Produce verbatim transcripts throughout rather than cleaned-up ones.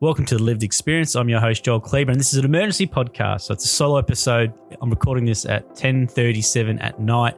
Welcome to The Lived Experience. I'm your host, Joel Kleber, and this is an emergency podcast. So it's a solo episode. I'm recording this at ten thirty-seven at night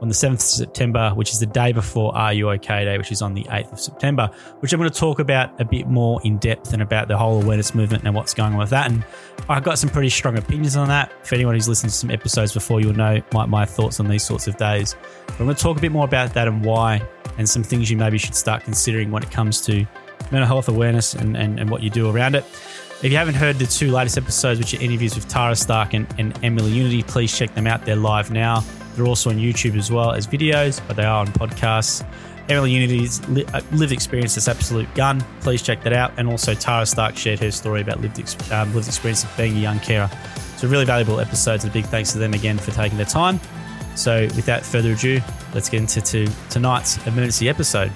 on the seventh of September, which is the day before R U OK Day, which is on the eighth of September, which I'm going to talk about a bit more in depth and about the whole awareness movement and what's going on with that. And I've got some pretty strong opinions on that. If anyone who's listened to some episodes before, you'll know my, my thoughts on these sorts of days. But I'm going to talk a bit more about that and why, and some things you maybe should start considering when it comes to mental health awareness and, and, and what you do around it. If you haven't heard the two latest episodes, which are interviews with Tara Stark and, and Emily Unity, please check them out. They're live now. They're also on YouTube as well as videos, but they are on podcasts. Emily Unity's li- uh, Live Experience is absolute gun. Please check that out. And also Tara Stark shared her story about lived, ex- um, lived experience of being a young carer. So really valuable episodes, and a big thanks to them again for taking their time. So without further ado, let's get into to tonight's emergency episode.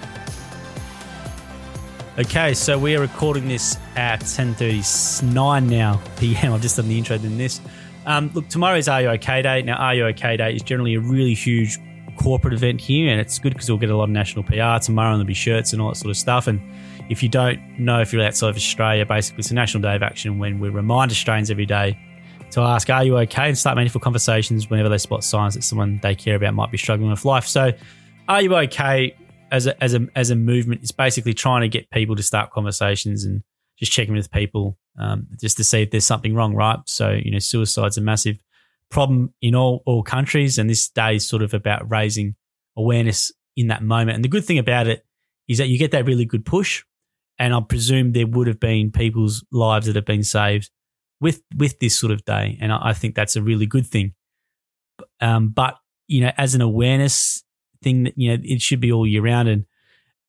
Okay, so we are recording this at ten thirty-nine now p m. I've just done the intro, then this. Um, look, tomorrow is R U OK Day. Now, R U OK Day is generally a really huge corporate event here, and it's good because we'll get a lot of national P R tomorrow, and there'll be shirts and all that sort of stuff. And if you don't know, if you're outside of Australia, basically it's a national day of action when we remind Australians every day to ask, are you okay? And start meaningful conversations whenever they spot signs that someone they care about might be struggling with life. So, are you okay? As a, as a as a movement, it's basically trying to get people to start conversations and just checking with people um, just to see if there's something wrong, right? So, you know, suicide's a massive problem in all, all countries, and this day is sort of about raising awareness in that moment. And the good thing about it is that you get that really good push, and I presume there would have been people's lives that have been saved with with this sort of day, and I, I think that's a really good thing. Um, but, you know, as an awareness thing that, you know, it should be all year round, and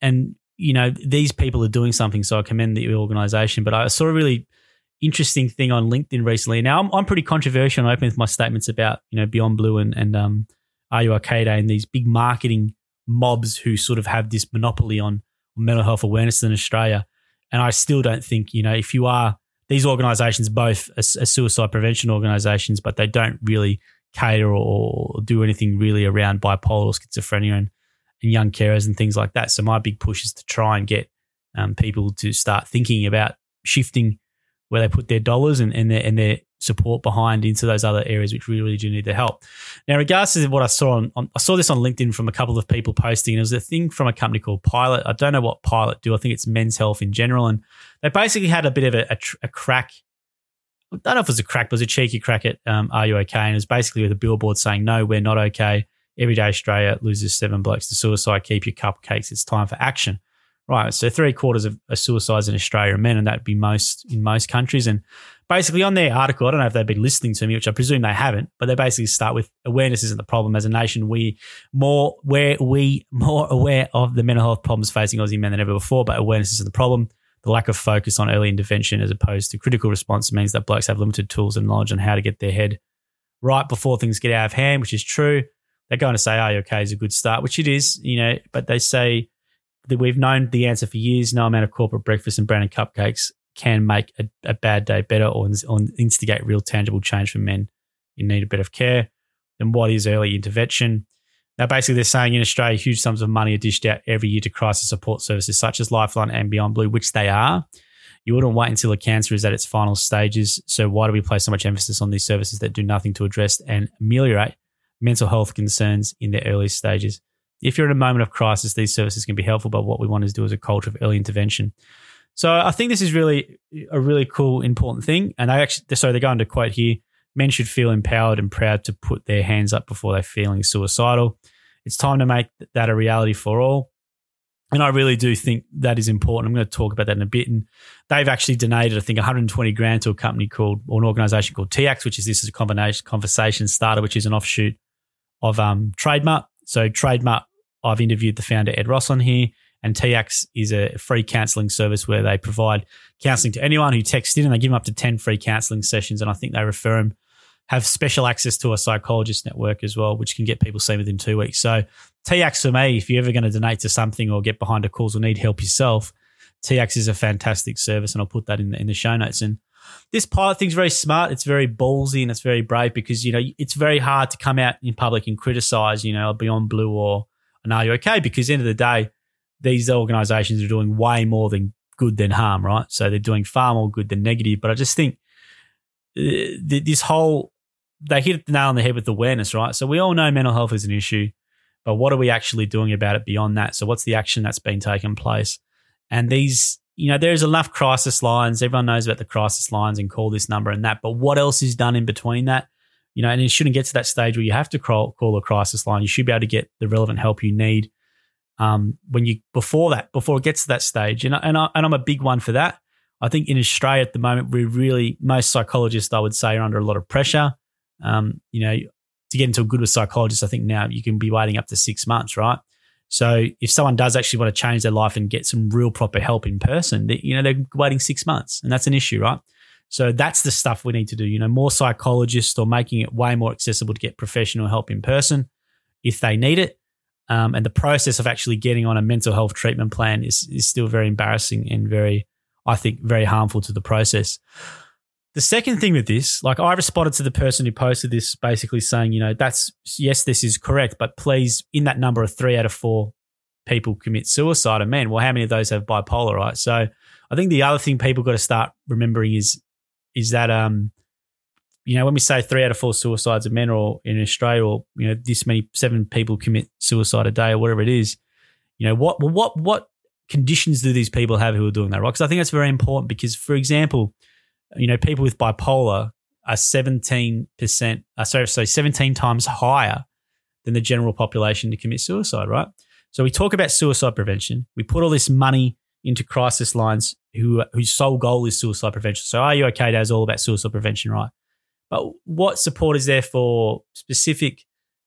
and you know these people are doing something, so I commend the organisation. But I saw a really interesting thing on LinkedIn recently. Now I'm I'm pretty controversial and open with my statements about, you know, Beyond Blue and and um, R U OK Day and these big marketing mobs who sort of have this monopoly on mental health awareness in Australia. And I still don't think, you know, if you are these organisations, both are, are suicide prevention organisations, but they don't really cater or do anything really around bipolar or schizophrenia and, and young carers and things like that. So my big push is to try and get um, people to start thinking about shifting where they put their dollars and, and their and their support behind into those other areas which really, really do need their help. Now, in regards to what I saw on, on, I saw this on LinkedIn from a couple of people posting. It was a thing from a company called Pilot. I don't know what Pilot do. I think it's men's health in general. And they basically had a bit of a, a, a crack I don't know if it was a crack, but it was a cheeky crack at um, Are You OK? And it was basically with a billboard saying, no, we're not okay. Everyday Australia loses seven blokes to suicide. Keep your cupcakes. It's time for action. Right. So three quarters of suicides in Australia are men, and that would be most in most countries. And basically on their article, I don't know if they've been listening to me, which I presume they haven't, but they basically start with awareness isn't the problem. As a nation, we more where we more aware of the mental health problems facing Aussie men than ever before, but awareness isn't the problem. The lack of focus on early intervention as opposed to critical response means that blokes have limited tools and knowledge on how to get their head right before things get out of hand, which is true. They're going to say, oh, okay, is a good start, which it is, you know, but they say that we've known the answer for years. No amount of corporate breakfast and branded cupcakes can make a, a bad day better or, or instigate real tangible change for men in need of better care. Then what is early intervention? Now, basically, they're saying in Australia, huge sums of money are dished out every year to crisis support services such as Lifeline and Beyond Blue, which they are. You wouldn't wait until a cancer is at its final stages, so why do we place so much emphasis on these services that do nothing to address and ameliorate mental health concerns in their early stages? If you're in a moment of crisis, these services can be helpful, but what we want to do is a culture of early intervention. So I think this is really a really cool, important thing. And they actually, so they're going to quote here, men should feel empowered and proud to put their hands up before they're feeling suicidal. It's time to make that a reality for all. And I really do think that is important. I'm going to talk about that in a bit. And they've actually donated, I think, one hundred twenty grand to a company called, or an organisation called T X, which is this is a combination conversation starter, which is an offshoot of um, Trademart. So Trademart, I've interviewed the founder, Ed Ross, on here. And T X is a free counselling service where they provide counselling to anyone who texts in, and they give them up to ten free counselling sessions. And I think they refer them, have special access to a psychologist network as well, which can get people seen within two weeks. So T X for me, if you're ever going to donate to something or get behind a cause or need help yourself, T X is a fantastic service, and I'll put that in the, in the show notes. And this Pilot thing's very smart. It's very ballsy and it's very brave because, you know, it's very hard to come out in public and criticise, you know, Beyond Blue or an Are You OK? Because at the end of the day, these organisations are doing way more than good than harm, right? So they're doing far more good than negative. But I just think this whole, they hit the nail on the head with awareness, right? So we all know mental health is an issue, but what are we actually doing about it beyond that? So what's the action that's been taking place? And these, you know, there's enough crisis lines. Everyone knows about the crisis lines and call this number and that, but what else is done in between that? You know, and it shouldn't get to that stage where you have to call, call a crisis line. You should be able to get the relevant help you need um, when you before that, before it gets to that stage. And, I, and, I, and I'm a big one for that. I think in Australia at the moment, we really, most psychologists, I would say, are under a lot of pressure. Um, you know, to get into a good with psychologists, I think now you can be waiting up to six months, right? So if someone does actually want to change their life and get some real proper help in person, they, you know, they're waiting six months and that's an issue, right? So that's the stuff we need to do, you know, more psychologists or making it way more accessible to get professional help in person if they need it. Um, and the process of actually getting on a mental health treatment plan is is still very embarrassing and very, I think, very harmful to the process. The second thing with this, like I responded to the person who posted this basically saying, you know, that's, yes, this is correct, but please, in that number of three out of four people commit suicide, and man, well, how many of those have bipolar, right? So I think the other thing people got to start remembering is is that, um, you know, when we say three out of four suicides of men or in Australia or, you know, this many, seven people commit suicide a day or whatever it is, you know, what what what conditions do these people have who are doing that, right? Because I think that's very important because, for example, you know, people with bipolar are seventeen percent, uh, sorry, so seventeen times higher than the general population to commit suicide, right? So we talk about suicide prevention. We put all this money into crisis lines who whose sole goal is suicide prevention. So R U OK Day is all about suicide prevention, right? But what support is there for specific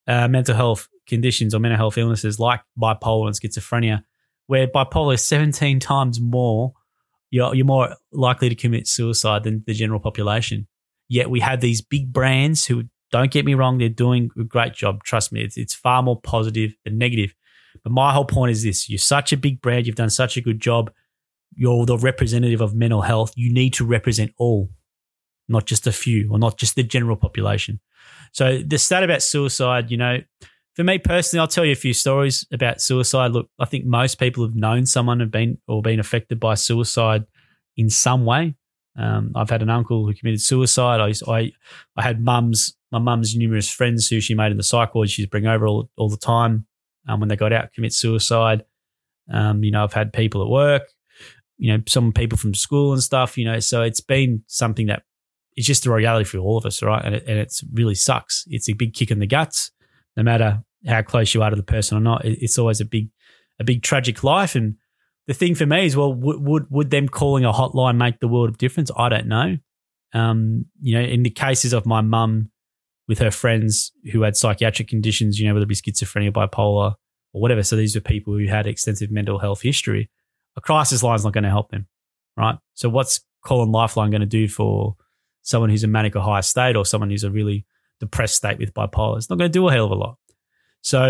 uh, mental health conditions or mental health illnesses like bipolar and schizophrenia, where bipolar is seventeen times more you're more likely to commit suicide than the general population. Yet we have these big brands who, don't get me wrong, they're doing a great job. Trust me, it's, it's far more positive than negative. But my whole point is this. You're such a big brand. You've done such a good job. You're the representative of mental health. You need to represent all, not just a few or not just the general population. So the stat about suicide, you know, for me personally, I'll tell you a few stories about suicide. Look, I think most people have known someone who've been or been affected by suicide in some way. Um, I've had an uncle who committed suicide. I, used, I, I had mums, my mum's numerous friends who she made in the psych ward. She'd bring over all, all the time um, when they got out, commit suicide. Um, you know, I've had people at work. You know, some people from school and stuff. You know, so it's been something that it's just a reality for all of us, right? And it, and it's really sucks. It's a big kick in the guts. No matter how close you are to the person or not, it's always a big, a big tragic life. And the thing for me is, well, would would, would them calling a hotline make the world of difference? I don't know. Um, you know, in the cases of my mum with her friends who had psychiatric conditions, you know, whether it be schizophrenia, bipolar, or whatever. So these were people who had extensive mental health history. A crisis line's not going to help them, right? So what's calling Lifeline going to do for someone who's in manic or high state or someone who's a really depressed state with bipolar? It's not going to do a hell of a lot. So,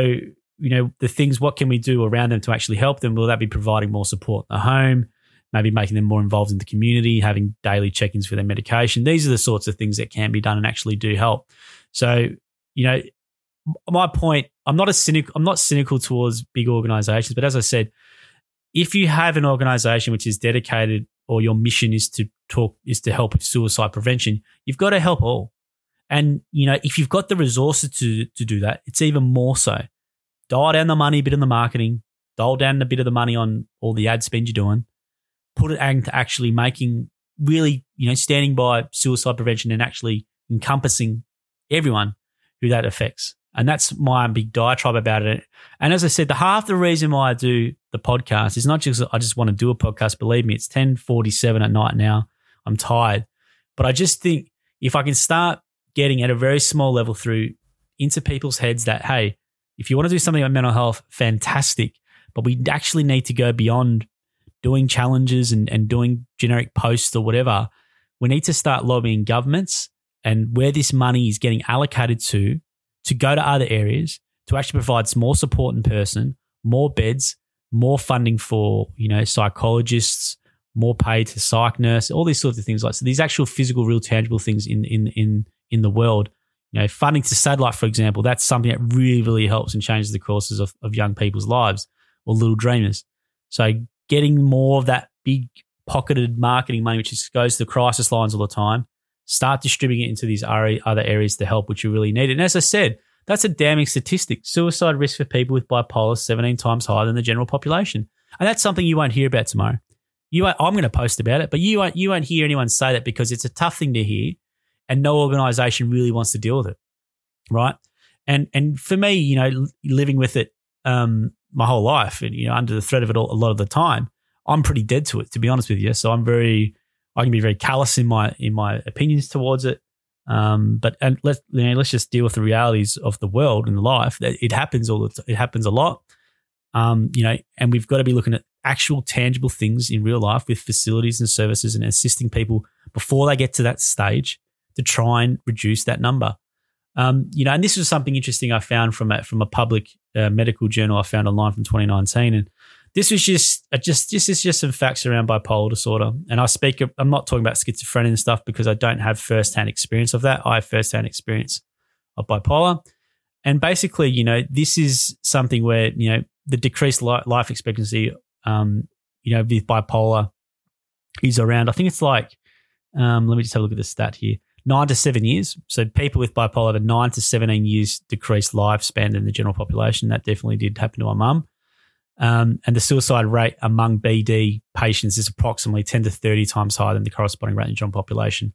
you know, the things, what can we do around them to actually help them? Will that be providing more support at home, maybe making them more involved in the community, having daily check-ins for their medication? These are the sorts of things that can be done and actually do help. So, you know, my point, I'm not a cynic, I'm not cynical towards big organizations, but as I said, if you have an organization which is dedicated or your mission is to talk, is to help with suicide prevention, you've got to help all. And, you know, if you've got the resources to to do that, it's even more so. Dial down the money a bit in the marketing, dial down a bit of the money on all the ad spend you're doing, put it into actually making really, you know, standing by suicide prevention and actually encompassing everyone who that affects. And that's my big diatribe about it. And as I said, the half the reason why I do the podcast is not just I just want to do a podcast. Believe me, it's ten forty-seven at night now. I'm tired. But I just think if I can start getting at a very small level through into people's heads that, hey, if you want to do something about mental health, fantastic, but we actually need to go beyond doing challenges and, and doing generic posts or whatever. We need to start lobbying governments and where this money is getting allocated to, to go to other areas, to actually provide more support in person, more beds, more funding for, you know, psychologists, more pay to psych nurse, all these sorts of things. Like, so these actual physical, real tangible things in, in, in, in the world, you know, funding to Satellite, for example, that's something that really, really helps and changes the courses of, of young people's lives or Little Dreamers. So getting more of that big pocketed marketing money, which just goes to the crisis lines all the time, start distributing it into these other areas to help, which you really need. And as I said, that's a damning statistic. Suicide risk for people with bipolar is seventeen times higher than the general population. And that's something you won't hear about tomorrow. You won't, I'm going to post about it, but you won't, you won't hear anyone say that because it's a tough thing to hear and no organisation really wants to deal with it, right? And and for me, you know, living with it um, my whole life and, you know, under the threat of it all, a lot of the time, I'm pretty dead to it, to be honest with you. So I'm very, I can be very callous in my in my opinions towards it. Um, but and let's you know, let's just deal with the realities of the world and life. It happens all the t- it happens a lot, um, you know. And we've got to be looking at actual tangible things in real life with facilities and services and assisting people before they get to that stage to try and reduce that number. Um, you know, and this was something interesting I found from a, from a public uh, medical journal I found online from twenty nineteen, and this was just uh, just this is just some facts around bipolar disorder. And I speak, of, I'm not talking about schizophrenia and stuff because I don't have firsthand experience of that. I have firsthand experience of bipolar, and basically, you know, this is something where you know the decreased li- life expectancy, um, you know, with bipolar is around. I think it's like, um, let me just have a look at the stat here. Nine to seven years. So people with bipolar have a nine to seventeen years decreased lifespan than the general population. That definitely did happen to my mum. Um, and the suicide rate among B D patients is approximately ten to thirty times higher than the corresponding rate in the general population.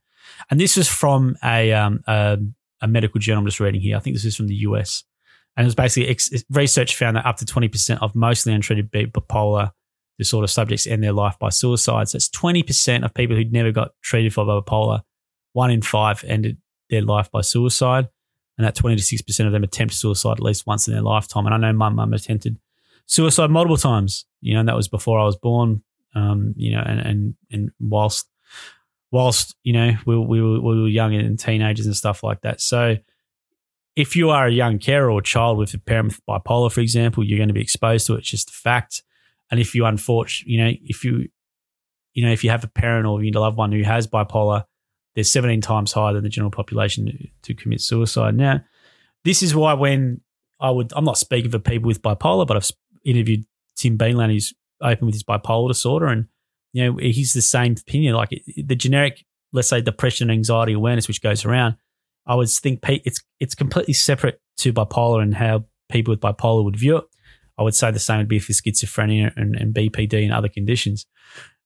And this was from a, um, a, a medical journal I'm just reading here. I think this is from the U S. And it was basically ex- research found that up to twenty percent of mostly untreated bipolar disorder subjects end their life by suicide. So it's twenty percent of people who'd never got treated for bipolar. One in five ended their life by suicide, and that twenty to six percent of them attempt suicide at least once in their lifetime. And I know my mum attempted suicide multiple times, you know, and that was before I was born, um, you know, and and, and whilst, whilst you know, we, we, were, we were young and teenagers and stuff like that. So if you are a young carer or child with a parent with bipolar, for example, you're going to be exposed to it. It's just a fact. And if you unfortunately, you know, if you, you know, if you have a parent or you know, a loved one who has bipolar, they're seventeen times higher than the general population to commit suicide. Now, this is why when I would, I'm not speaking for people with bipolar, but I've interviewed Tim Beanland, who's open with his bipolar disorder, and you know he's the same opinion. Like the generic, let's say, depression and anxiety awareness, which goes around, I would think it's it's completely separate to bipolar and how people with bipolar would view it. I would say the same would be for schizophrenia and, and B P D and other conditions.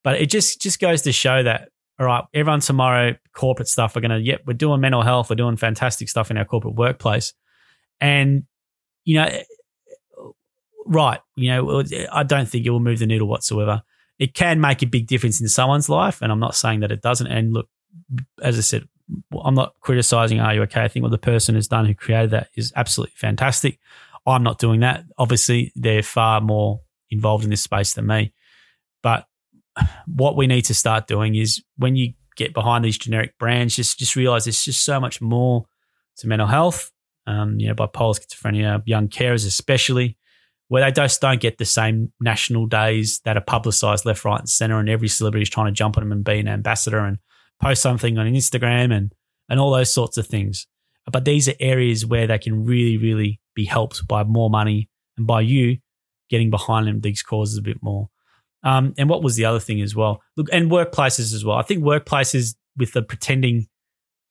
But it just just goes to show that. All right, everyone tomorrow, corporate stuff, we're going to, yep, we're doing mental health, we're doing fantastic stuff in our corporate workplace. And, you know, right, you know, I don't think it will move the needle whatsoever. It can make a big difference in someone's life, and I'm not saying that it doesn't. And look, as I said, I'm not criticising Are You OK? I think what the person has done who created that is absolutely fantastic. I'm not doing that. Obviously, they're far more involved in this space than me. But what we need to start doing is when you get behind these generic brands, just just realize there's just so much more to mental health, um, you know, bipolar, schizophrenia, young carers especially, where they just don't get the same national days that are publicised left, right and centre, and every celebrity is trying to jump on them and be an ambassador and post something on Instagram and and all those sorts of things. But these are areas where they can really, really be helped by more money and by you getting behind them, these causes a bit more. Um, and what was the other thing as well? Look, and workplaces as well. I think workplaces with the pretending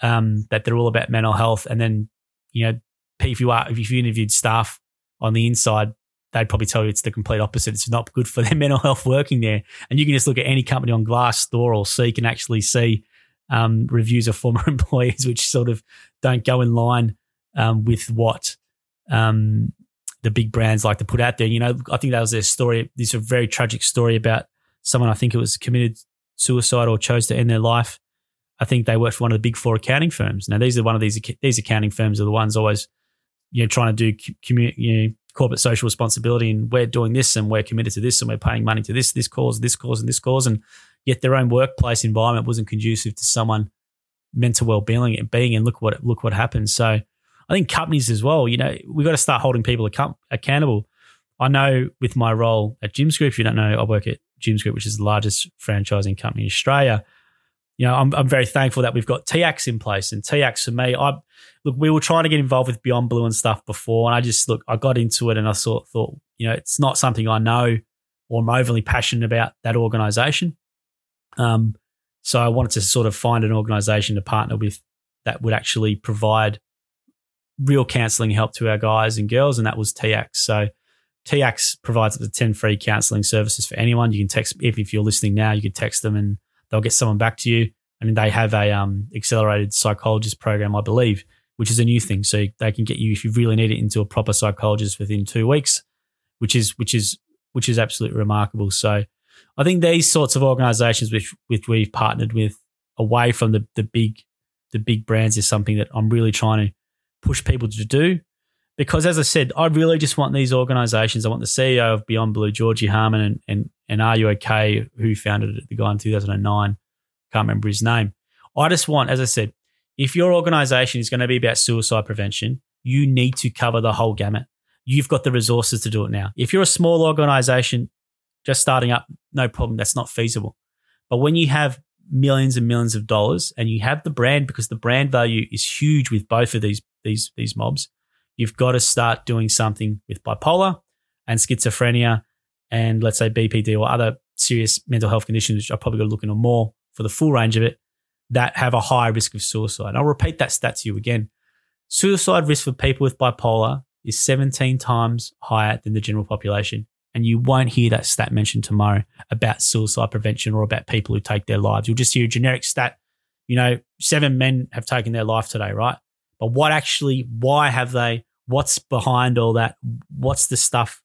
um, that they're all about mental health, and then you know, if you are, if you interviewed staff on the inside, they'd probably tell you it's the complete opposite. It's not good for their mental health working there. And you can just look at any company on Glassdoor or Seek and actually see um, reviews of former employees, which sort of don't go in line um, with what. Um, the big brands like to put out there. You know, I think that was their story. This is a very tragic story about someone, I think it was committed suicide or chose to end their life. I think they worked for one of the big four accounting firms. Now, these are one of these, these accounting firms are the ones always, you know, trying to do community, you know, corporate social responsibility, and we're doing this and we're committed to this and we're paying money to this, this cause, this cause and this cause. And yet their own workplace environment wasn't conducive to someone mental well-being and being, and look what, look what happened. So, I think companies as well, you know, we've got to start holding people account- accountable. I know with my role at Jim's Group, if you don't know, I work at Jim's Group, which is the largest franchising company in Australia. You know, I'm, I'm very thankful that we've got T X in place. And T X for me, I look, we were trying to get involved with Beyond Blue and stuff before. And I just, look, I got into it and I sort of thought, you know, it's not something I know or I'm overly passionate about that organisation. Um, so I wanted to sort of find an organisation to partner with that would actually provide real counselling help to our guys and girls, and that was T X. So T X provides up to ten free counselling services for anyone. You can text, if, if you're listening now, you can text them and they'll get someone back to you. I mean, they have a um, accelerated psychologist program, I believe, which is a new thing. So they can get you, if you really need it, into a proper psychologist within two weeks, which is which is which is absolutely remarkable. So I think these sorts of organisations which which we've partnered with, away from the the big the big brands, is something that I'm really trying to push people to do. Because as I said, I really just want these organisations. I want the C E O of Beyond Blue, Georgie Harman, and and, and R U OK, who founded it, the guy in two thousand nine, can't remember his name. I just want, as I said, if your organisation is going to be about suicide prevention, you need to cover the whole gamut. You've got the resources to do it now. If you're a small organisation just starting up, no problem, that's not feasible. But when you have millions and millions of dollars and you have the brand, because the brand value is huge with both of these these these mobs, you've got to start doing something with bipolar and schizophrenia and, let's say, B P D or other serious mental health conditions, which I've probably got to look into more for the full range of it, that have a high risk of suicide. And I'll repeat that stat to you again. Suicide risk for people with bipolar is seventeen times higher than the general population. And you won't hear that stat mentioned tomorrow about suicide prevention or about people who take their lives. You'll just hear a generic stat, you know, seven men have taken their life today, right? But what actually, why have they, what's behind all that? What's the stuff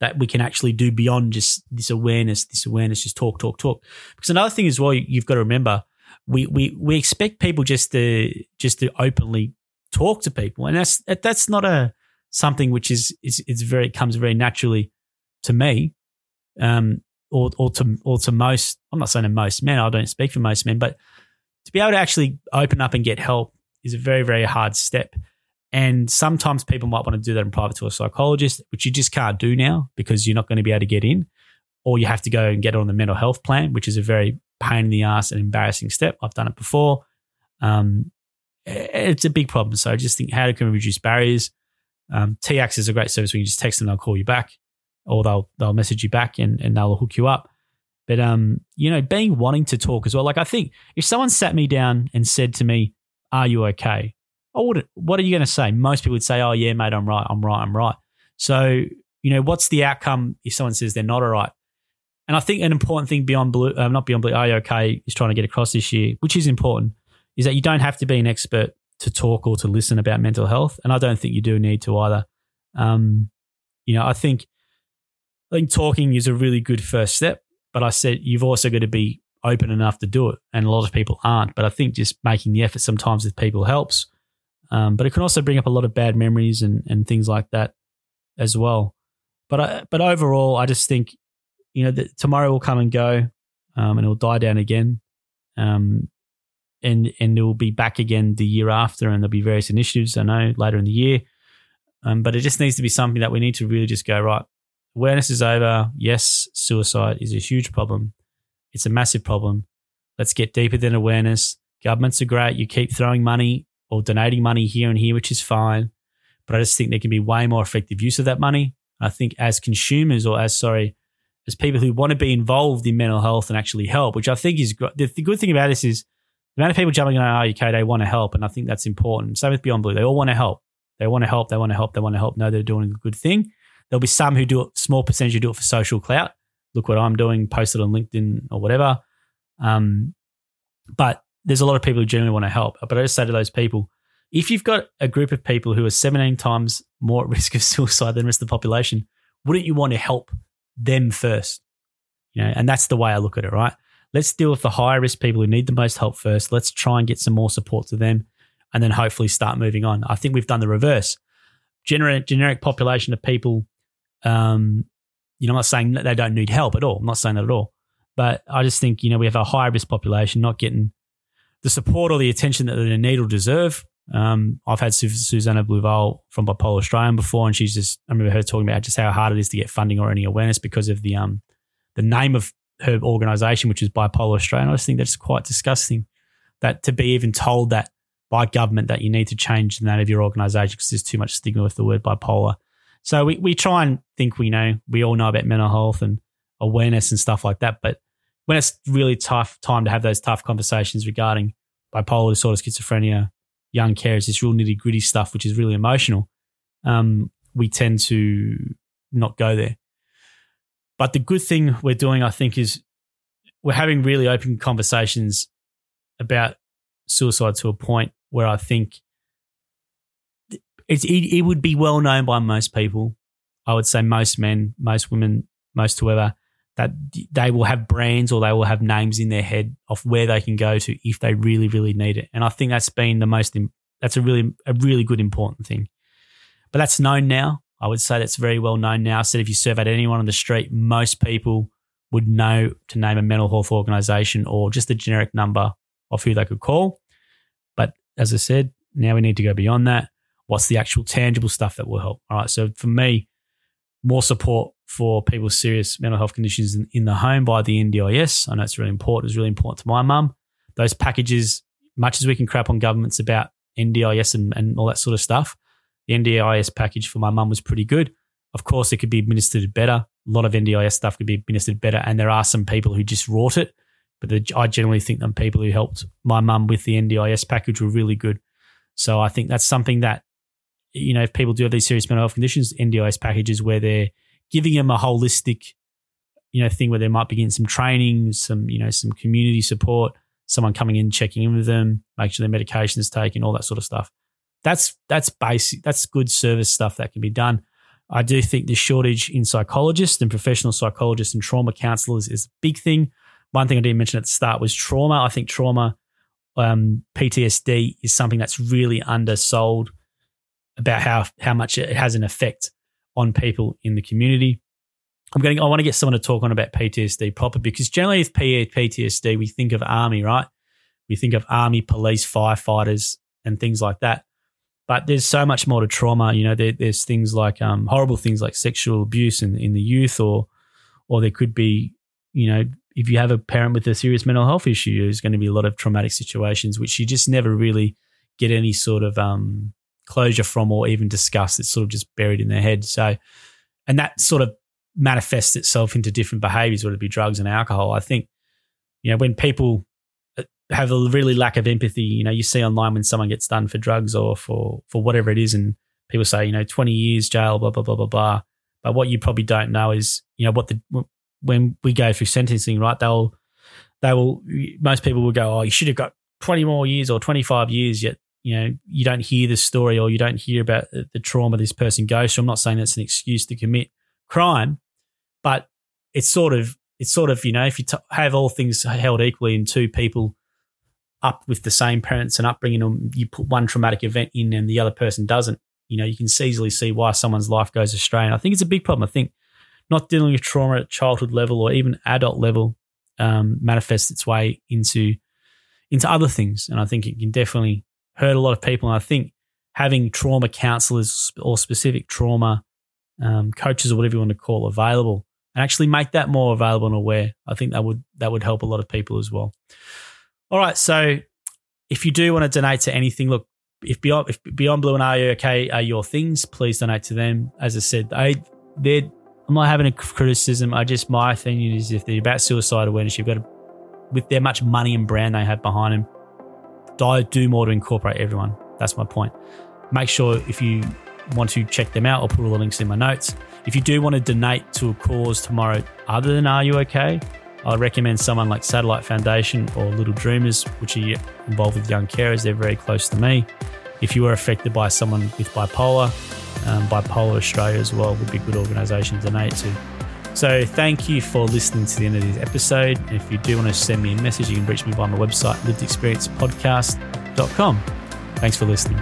that we can actually do beyond just this awareness, this awareness, just talk, talk, talk? Because another thing as well you've got to remember, we we we expect people just to just to openly talk to people, and that's that's not a something which is is it's very comes very naturally to me, um, or or to or to most. I'm not saying to most men. I don't speak for most men, but to be able to actually open up and get help is a very very hard step. And sometimes people might want to do that in private to a psychologist, which you just can't do now because you're not going to be able to get in, or you have to go and get on the mental health plan, which is a very pain in the ass and embarrassing step. I've done it before. Um, it's a big problem. So just think, how can we reduce barriers? Um, T X is a great service where you just text them, they'll call you back, or they'll they'll message you back and, and they'll hook you up. But um, you know, being wanting to talk as well. Like, I think if someone sat me down and said to me, "Are you okay?" I wouldn't. What are you going to say? Most people would say, "Oh yeah, mate, I'm right. I'm right. I'm right." So you know, what's the outcome if someone says they're not all right? And I think an important thing Beyond Blue, um, not Beyond Blue, Are You OK is trying to get across this year, which is important, is that you don't have to be an expert to talk or to listen about mental health, and I don't think you do need to either. Um, you know, I think I think talking is a really good first step, but I said you've also got to be open enough to do it, and a lot of people aren't. But I think just making the effort sometimes with people helps, um, but it can also bring up a lot of bad memories and and things like that as well. But I, but overall, I just think, you know, that tomorrow will come and go, um, and it'll die down again, um, and and it will be back again the year after, and there'll be various initiatives, I know, later in the year. Um, but it just needs to be something that we need to really just go, right, awareness is over. Yes, suicide is a huge problem. It's a massive problem. Let's get deeper than awareness. Governments are great. You keep throwing money or donating money here and here, which is fine. But I just think there can be way more effective use of that money. I think as consumers or as, sorry, as people who want to be involved in mental health and actually help, which I think is great. The good thing about this is the amount of people jumping on, oh, okay, they want to help, and I think that's important. Same with Beyond Blue. They all want to help. They want to help. They want to help. They want to help. No, they're doing a good thing. There'll be some who do it, small percentage who do it for social clout. Look what I'm doing, post it on LinkedIn or whatever. Um, but there's a lot of people who genuinely want to help. But I just say to those people, if you've got a group of people who are seventeen times more at risk of suicide than the rest of the population, wouldn't you want to help them first? You know, and that's the way I look at it, right? Let's deal with the higher risk people who need the most help first. Let's try and get some more support to them, and then hopefully start moving on. I think we've done the reverse. Generic, generic population of people, um, you know, I'm not saying that they don't need help at all. I'm not saying that at all. But I just think, you know, we have a higher risk population not getting the support or the attention that they need or deserve. Um, I've had Susanna Bluvall from Bipolar Australia before, and she's just, I remember her talking about just how hard it is to get funding or any awareness because of the um the name of her organisation, which is Bipolar Australia. And I just think that's quite disgusting, that to be even told that by government that you need to change the name of your organisation because there's too much stigma with the word bipolar. So we, we try and think we know, we all know about mental health and awareness and stuff like that, but when it's really tough time to have those tough conversations regarding bipolar disorder, schizophrenia, young carers, this real nitty gritty stuff, which is really emotional, um, we tend to not go there. But the good thing we're doing, I think, is we're having really open conversations about suicide to a point where I think it's, it, it would be well known by most people. I would say most men, most women, most whoever, that they will have brands or they will have names in their head of where they can go to if they really, really need it. And I think that's been the most, that's a really, a really good important thing. But that's known now. I would say that's very well known now. I said if you surveyed anyone on the street, most people would know to name a mental health organisation or just a generic number of who they could call. But as I said, now we need to go beyond that. What's the actual tangible stuff that will help? All right, so for me, more support for people with serious mental health conditions in, in the home by the N D I S. I know it's really important. It's really important to my mum. Those packages, much as we can crap on governments about N D I S and, and all that sort of stuff, the N D I S package for my mum was pretty good. Of course, it could be administered better. A lot of N D I S stuff could be administered better, and there are some people who just wrought it, but the, I generally think the people who helped my mum with the N D I S package were really good. So I think that's something that, you know, if people do have these serious mental health conditions, N D I S packages where they're giving them a holistic, you know, thing where they might be getting some training, some, you know, some community support, someone coming in, checking in with them, make sure their medication is taken, all that sort of stuff. That's that's basic. That's good service stuff that can be done. I do think the shortage in psychologists and professional psychologists and trauma counsellors is a big thing. One thing I didn't mention at the start was trauma. I think trauma, um, P T S D is something that's really undersold about how how much it has an effect on people in the community. I'm getting. I want to get someone to talk on about P T S D proper, because generally with P T S D, we think of army, right? We think of army, police, firefighters and things like that. But there's so much more to trauma. You know, there, there's things like um, horrible things like sexual abuse in, in the youth, or or there could be, you know, if you have a parent with a serious mental health issue, there's going to be a lot of traumatic situations which you just never really get any sort of um, closure from or even discuss. It's sort of just buried in their head. So, and that sort of manifests itself into different behaviours, whether it be drugs and alcohol. I think, you know, when people have a really lack of empathy, you know, you see online when someone gets done for drugs or for, for whatever it is, and people say, you know, twenty years jail, blah, blah, blah, blah, blah. But what you probably don't know is, you know, what the, when we go through sentencing, right, they'll, they will, most people will go, oh, you should have got twenty more years or twenty-five years, yet, you know, you don't hear the story or you don't hear about the, the trauma this person goes through. I'm not saying that's an excuse to commit crime, but it's sort of, it's sort of, you know, if you t- have all things held equally and two people up with the same parents and upbringing, them, you put one traumatic event in and the other person doesn't, you know, you can easily see why someone's life goes astray. And I think it's a big problem. I think not dealing with trauma at childhood level or even adult level um, manifests its way into into other things. And I think it can definitely hurt a lot of people. And I think having trauma counsellors or specific trauma um, coaches or whatever you want to call available, and actually make that more available and aware, I think that would that would help a lot of people as well. All right, so if you do want to donate to anything, look, if Beyond, if Beyond Blue and R U OK are your things, please donate to them. As I said, I, I'm not having a criticism. I just, my opinion is if they're about suicide awareness, you've got to, with their much money and brand they have behind them, do, do more to incorporate everyone. That's my point. Make sure if you want to check them out, I'll put all the links in my notes. If you do want to donate to a cause tomorrow other than R U OK, I recommend someone like Satellite Foundation or Little Dreamers, which are involved with young carers. They're very close to me. If you are affected by someone with bipolar, um, Bipolar Australia as well would be a good organisation to donate to. So thank you for listening to the end of this episode. And if you do want to send me a message, you can reach me via my website, lived experience podcast dot com. Thanks for listening.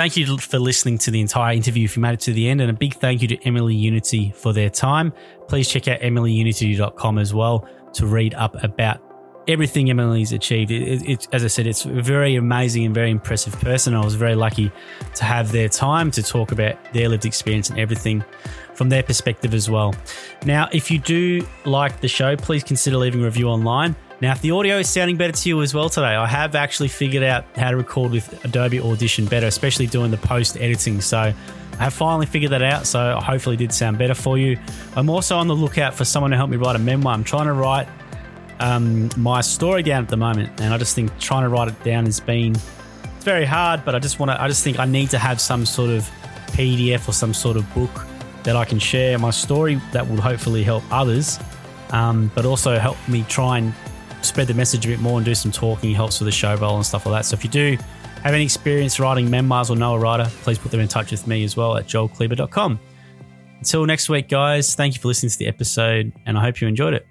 Thank you for listening to the entire interview if you made it to the end, and a big thank you to Emily Unity for their time. Please check out emily unity dot com as well to read up about everything Emily's achieved. It, it, it, as I said, it's a very amazing and very impressive person. I was very lucky to have their time to talk about their lived experience and everything from their perspective as well. Now, if you do like the show, please consider leaving a review online. Now, if the audio is sounding better to you as well today, I have actually figured out how to record with Adobe Audition better, especially doing the post editing. So I have finally figured that out. So I hopefully did sound better for you. I'm also on the lookout for someone to help me write a memoir. I'm trying to write um, my story down at the moment, and I just think trying to write it down has been it's very hard. But I just want to. I just think I need to have some sort of P D F or some sort of book that I can share my story that will hopefully help others, um, but also help me try and spread the message a bit more and do some talking. It helps with the show role and stuff like that. So if you do have any experience writing memoirs or know a writer, please put them in touch with me as well at joel kleber dot com. Until next week, guys, thank you for listening to the episode, and I hope you enjoyed it.